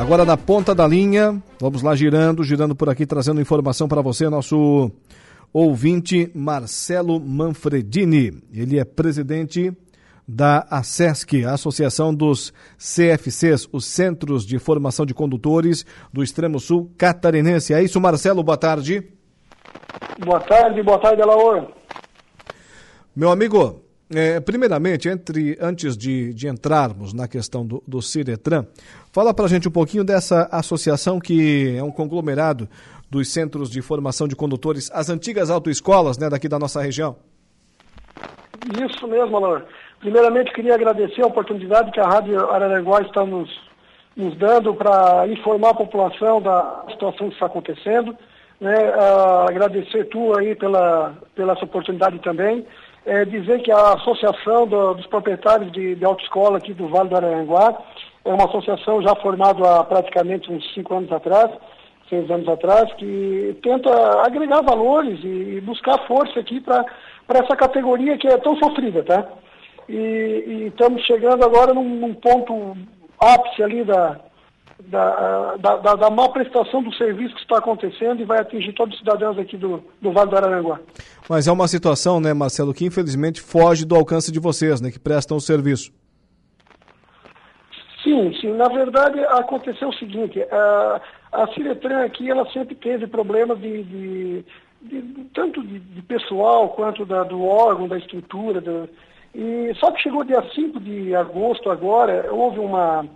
Agora na ponta da linha, vamos lá girando por aqui, trazendo informação para você, nosso ouvinte Marcelo Manfredini. Ele é presidente da ASESC, a Associação dos CFCs, os Centros de Formação de Condutores do Extremo Sul Catarinense. É isso, Marcelo, boa tarde. Boa tarde, Alaor. Meu amigo, primeiramente, antes de entrarmos na questão do Ciretran, fala pra gente um pouquinho dessa associação que é um conglomerado dos Centros de Formação de Condutores, as antigas autoescolas, né, daqui da nossa região. Isso mesmo, Alaor. Primeiramente, queria agradecer a oportunidade que a Rádio Araranguá está nos dando para informar a população da situação que está acontecendo. Né? Agradecer tu aí pela essa oportunidade também. Dizer que a Associação dos Proprietários de Autoescola aqui do Vale do Araranguá é uma associação já formada há praticamente uns 6 anos atrás, que tenta agregar valores e buscar força aqui para essa categoria que é tão sofrida, tá? E estamos chegando agora num ponto ápice ali da má prestação do serviço que está acontecendo e vai atingir todos os cidadãos aqui do Vale do Araranguá. Mas é uma situação, né, Marcelo, que infelizmente foge do alcance de vocês, né, que prestam o serviço. Sim. Na verdade, aconteceu o seguinte, a Ciretran aqui, ela sempre teve problemas de pessoal, quanto do órgão, da estrutura, e só que chegou dia 5 de agosto agora, houve uma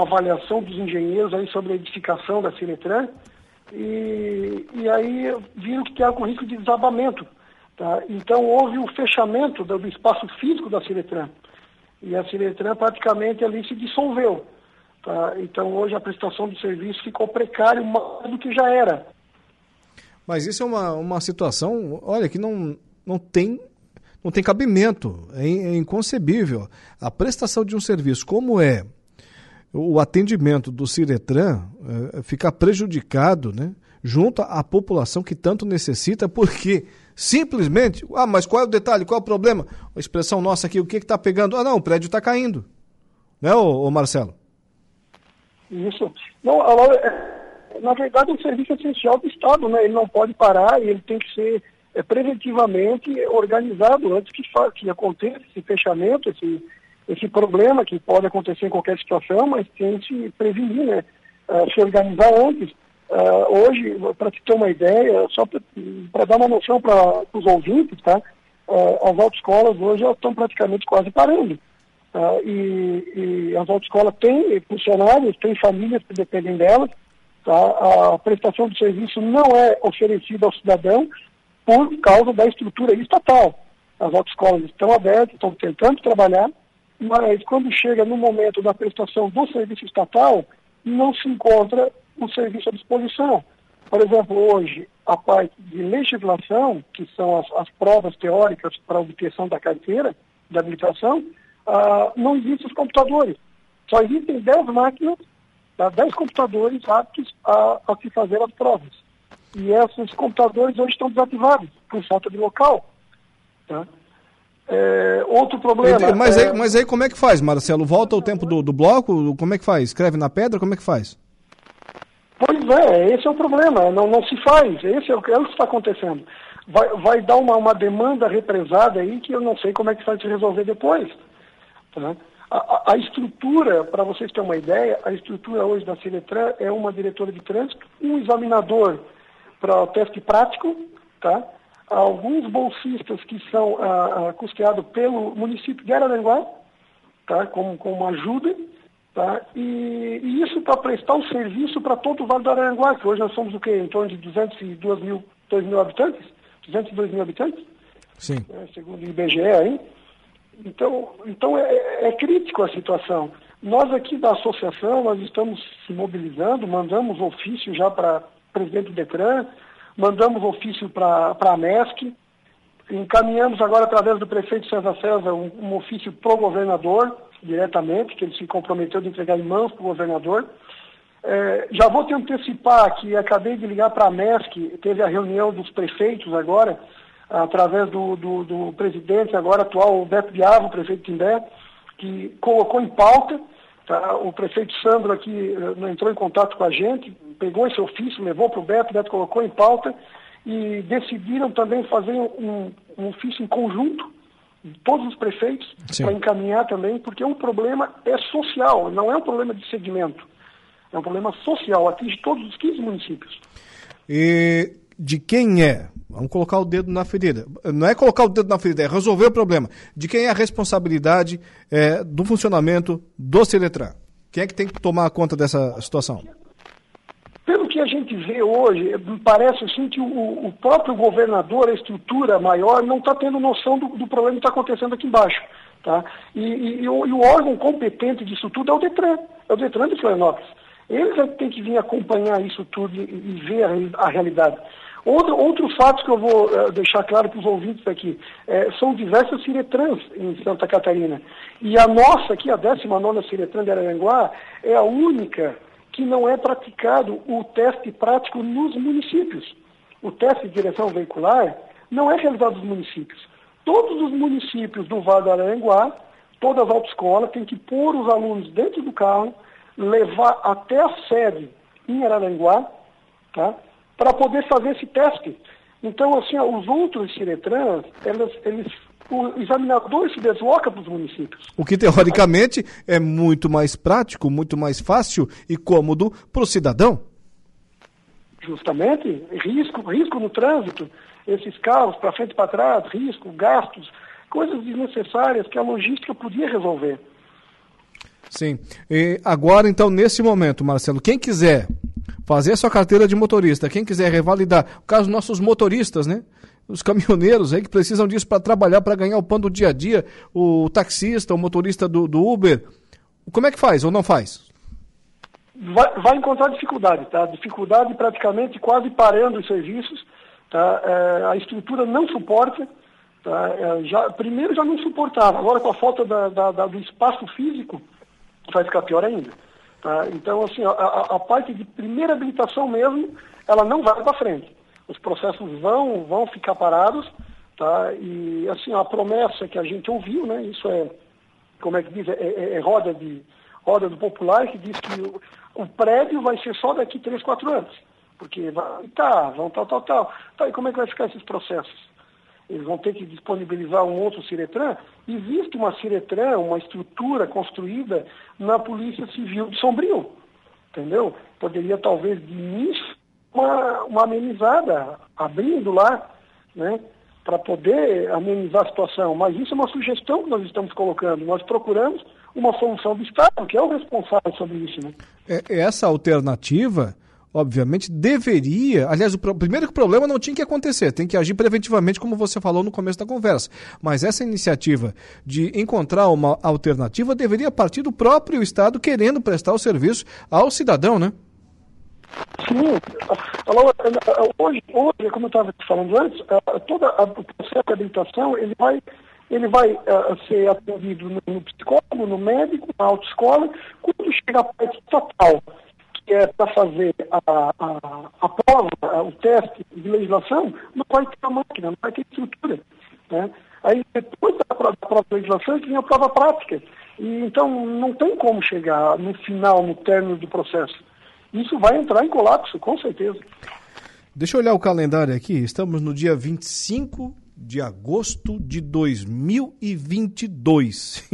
avaliação dos engenheiros aí sobre a edificação da Ciretran e aí viram que tinha um risco de desabamento. Tá? Então houve o fechamento do espaço físico da Ciretran e a Ciretran praticamente ali se dissolveu. Tá? Então hoje a prestação do serviço ficou precária mais do que já era. Mas isso é uma situação, olha, que não tem cabimento, é inconcebível. A prestação de um serviço, como é o atendimento do Ciretran, ficar prejudicado, né, junto à população que tanto necessita, porque simplesmente, mas qual é o detalhe, qual é o problema? A expressão nossa aqui, o que está pegando? Não, o prédio está caindo. Né, ô Marcelo? Isso. Não, na verdade, o serviço essencial do Estado, né? Ele não pode parar e ele tem que ser preventivamente organizado antes que aconteça esse fechamento, esse problema que pode acontecer em qualquer situação, mas tem que se prevenir, né? Se organizar antes. Hoje, para te ter uma ideia, só para dar uma noção para os ouvintes, tá? As autoescolas hoje estão praticamente quase parando. E as autoescolas têm funcionários, têm famílias que dependem delas. Tá? A prestação de serviço não é oferecida ao cidadão, por causa da estrutura estatal. As autoescolas estão abertas, estão tentando trabalhar, mas quando chega no momento da prestação do serviço estatal, não se encontra um serviço à disposição. Por exemplo, hoje, a parte de legislação, que são as provas teóricas para obtenção da carteira de habilitação, não existem os computadores. Só existem 10 máquinas, 10 computadores aptos a se fazer as provas. E esses computadores hoje estão desativados por falta de local. Tá? Outro problema... Mas aí como é que faz, Marcelo? Volta o tempo do bloco? Como é que faz? Escreve na pedra? Como é que faz? Pois é, esse é o problema. Não se faz. Esse é o que está acontecendo. Vai dar uma demanda represada aí que eu não sei como é que vai se resolver depois. Tá? A estrutura, para vocês terem uma ideia, a estrutura hoje da Ciretran é uma diretora de trânsito, um examinador para o teste prático, tá? Alguns bolsistas que são custeados pelo município de Araranguá, tá? Como ajuda, tá? E isso para prestar um serviço para todo o Vale do Araranguá, que hoje nós somos o quê? Em torno de 202 mil habitantes? 202 mil habitantes? Sim. Segundo o IBGE aí. Então é crítico a situação. Nós aqui da associação, nós estamos se mobilizando, mandamos ofício já para presidente do Detran, mandamos ofício para a MESC, encaminhamos agora através do prefeito César um ofício para o governador, diretamente, que ele se comprometeu de entregar em mãos para o governador. Já vou te antecipar que acabei de ligar para a MESC, teve a reunião dos prefeitos agora, através do presidente agora atual, o Beto Diávio, prefeito de Timbé, que colocou em pauta Tá? O prefeito Sandro aqui entrou em contato com a gente, pegou esse ofício, levou para o Beto colocou em pauta e decidiram também fazer um ofício em conjunto de todos os prefeitos para encaminhar também, porque o problema é social, não é um problema de segmento, é um problema social, atinge todos os 15 municípios. E de quem é? Vamos colocar o dedo na ferida. Não é colocar o dedo na ferida, é resolver o problema. De quem é a responsabilidade do funcionamento do Ciretran? Quem é que tem que tomar conta dessa situação? Pelo que a gente vê hoje, parece assim que o próprio governador, a estrutura maior, não está tendo noção do problema que está acontecendo aqui embaixo. Tá? E o órgão competente disso tudo é o Detran de Florianópolis. Eles é que tem que vir acompanhar isso tudo e ver a realidade. Outro fato que eu vou deixar claro para os ouvintes aqui, são diversas Ciretrans em Santa Catarina. E a nossa aqui, a 19ª Ciretran de Araranguá, é a única que não é praticado o teste prático nos municípios. O teste de direção veicular não é realizado nos municípios. Todos os municípios do Vale do Araranguá, todas as autoescolas, têm que pôr os alunos dentro do carro, levar até a sede em Araranguá, tá? Para poder fazer esse teste. Então, assim, os outros Ciretrans, o examinador se desloca para os municípios. O que, teoricamente, é muito mais prático, muito mais fácil e cômodo para o cidadão. Justamente, risco no trânsito, esses carros para frente e para trás, risco, gastos, coisas desnecessárias que a logística podia resolver. Sim. E agora, então, nesse momento, Marcelo, quem quiser fazer a sua carteira de motorista, quem quiser revalidar, no caso, nossos motoristas, né? Os caminhoneiros aí que precisam disso para trabalhar, para ganhar o pão do dia a dia, o taxista, o motorista do Uber, como é que faz ou não faz? Vai encontrar dificuldade, tá? Dificuldade praticamente quase parando os serviços, tá? A estrutura não suporta, tá? Primeiro já não suportava, agora com a falta do espaço físico vai ficar pior ainda. Tá? Então, assim, a parte de primeira habilitação mesmo, ela não vai para frente. Os processos vão ficar parados, tá? E, assim, a promessa que a gente ouviu, né? Isso é, como é que diz? É roda do popular, que diz que o prédio vai ser só daqui 3-4 anos. Porque vão tal. Tá, e como é que vai ficar esses processos? Eles vão ter que disponibilizar um outro Ciretran? Existe uma Ciretran, uma estrutura construída na Polícia Civil de Sombrio, entendeu? Poderia, talvez, de início, uma amenizada, abrindo lá, né, para poder amenizar a situação. Mas isso é uma sugestão que nós estamos colocando. Nós procuramos uma solução do Estado, que é o responsável sobre isso. Né? Essa alternativa, obviamente, deveria... Aliás, primeiro que o problema não tinha que acontecer, tem que agir preventivamente, como você falou no começo da conversa. Mas essa iniciativa de encontrar uma alternativa deveria partir do próprio Estado querendo prestar o serviço ao cidadão, né? Sim, hoje, como eu estava falando antes, todo o processo de habilitação ele vai ser atendido no psicólogo, no médico, na autoescola. Quando chega a parte estatal, que é para fazer a prova, o teste de legislação, não vai ter a máquina, não vai ter estrutura, né? Aí depois da prova de legislação vem a prova prática, e então não tem como chegar no final, no término do processo. Isso vai entrar em colapso, com certeza. Deixa eu olhar o calendário aqui. Estamos no dia 25 de agosto de 2022.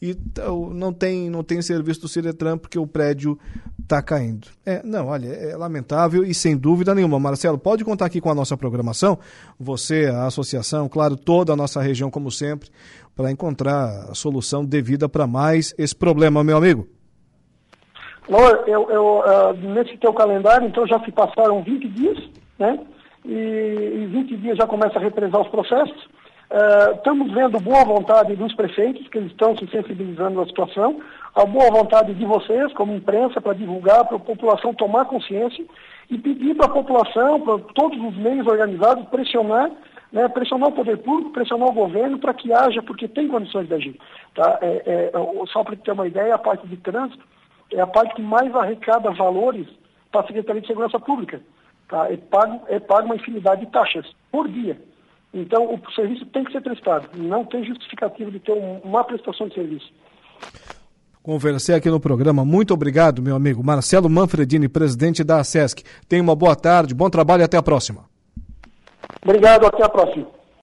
Então, não tem serviço do Ciretran porque o prédio está caindo. Olha, é lamentável e sem dúvida nenhuma. Marcelo, pode contar aqui com a nossa programação, você, a associação, claro, toda a nossa região, como sempre, para encontrar a solução devida para mais esse problema, meu amigo. Laura, nesse teu calendário, então, já se passaram 20 dias, né? E 20 dias já começa a represar os processos. Estamos vendo boa vontade dos prefeitos, que eles estão se sensibilizando à situação, a boa vontade de vocês, como imprensa, para divulgar, para a população tomar consciência e pedir para a população, para todos os meios organizados, pressionar, né, pressionar o poder público, pressionar o governo para que haja, porque tem condições de agir. Tá? Só para ter uma ideia, a parte de trânsito, é a parte que mais arrecada valores para a Secretaria de Segurança Pública. Tá? É pago uma infinidade de taxas por dia. Então, o serviço tem que ser prestado. Não tem justificativa de ter uma prestação de serviço. Conversei aqui no programa. Muito obrigado, meu amigo Marcelo Manfredini, presidente da ASESC. Tenha uma boa tarde, bom trabalho e até a próxima. Obrigado, até a próxima.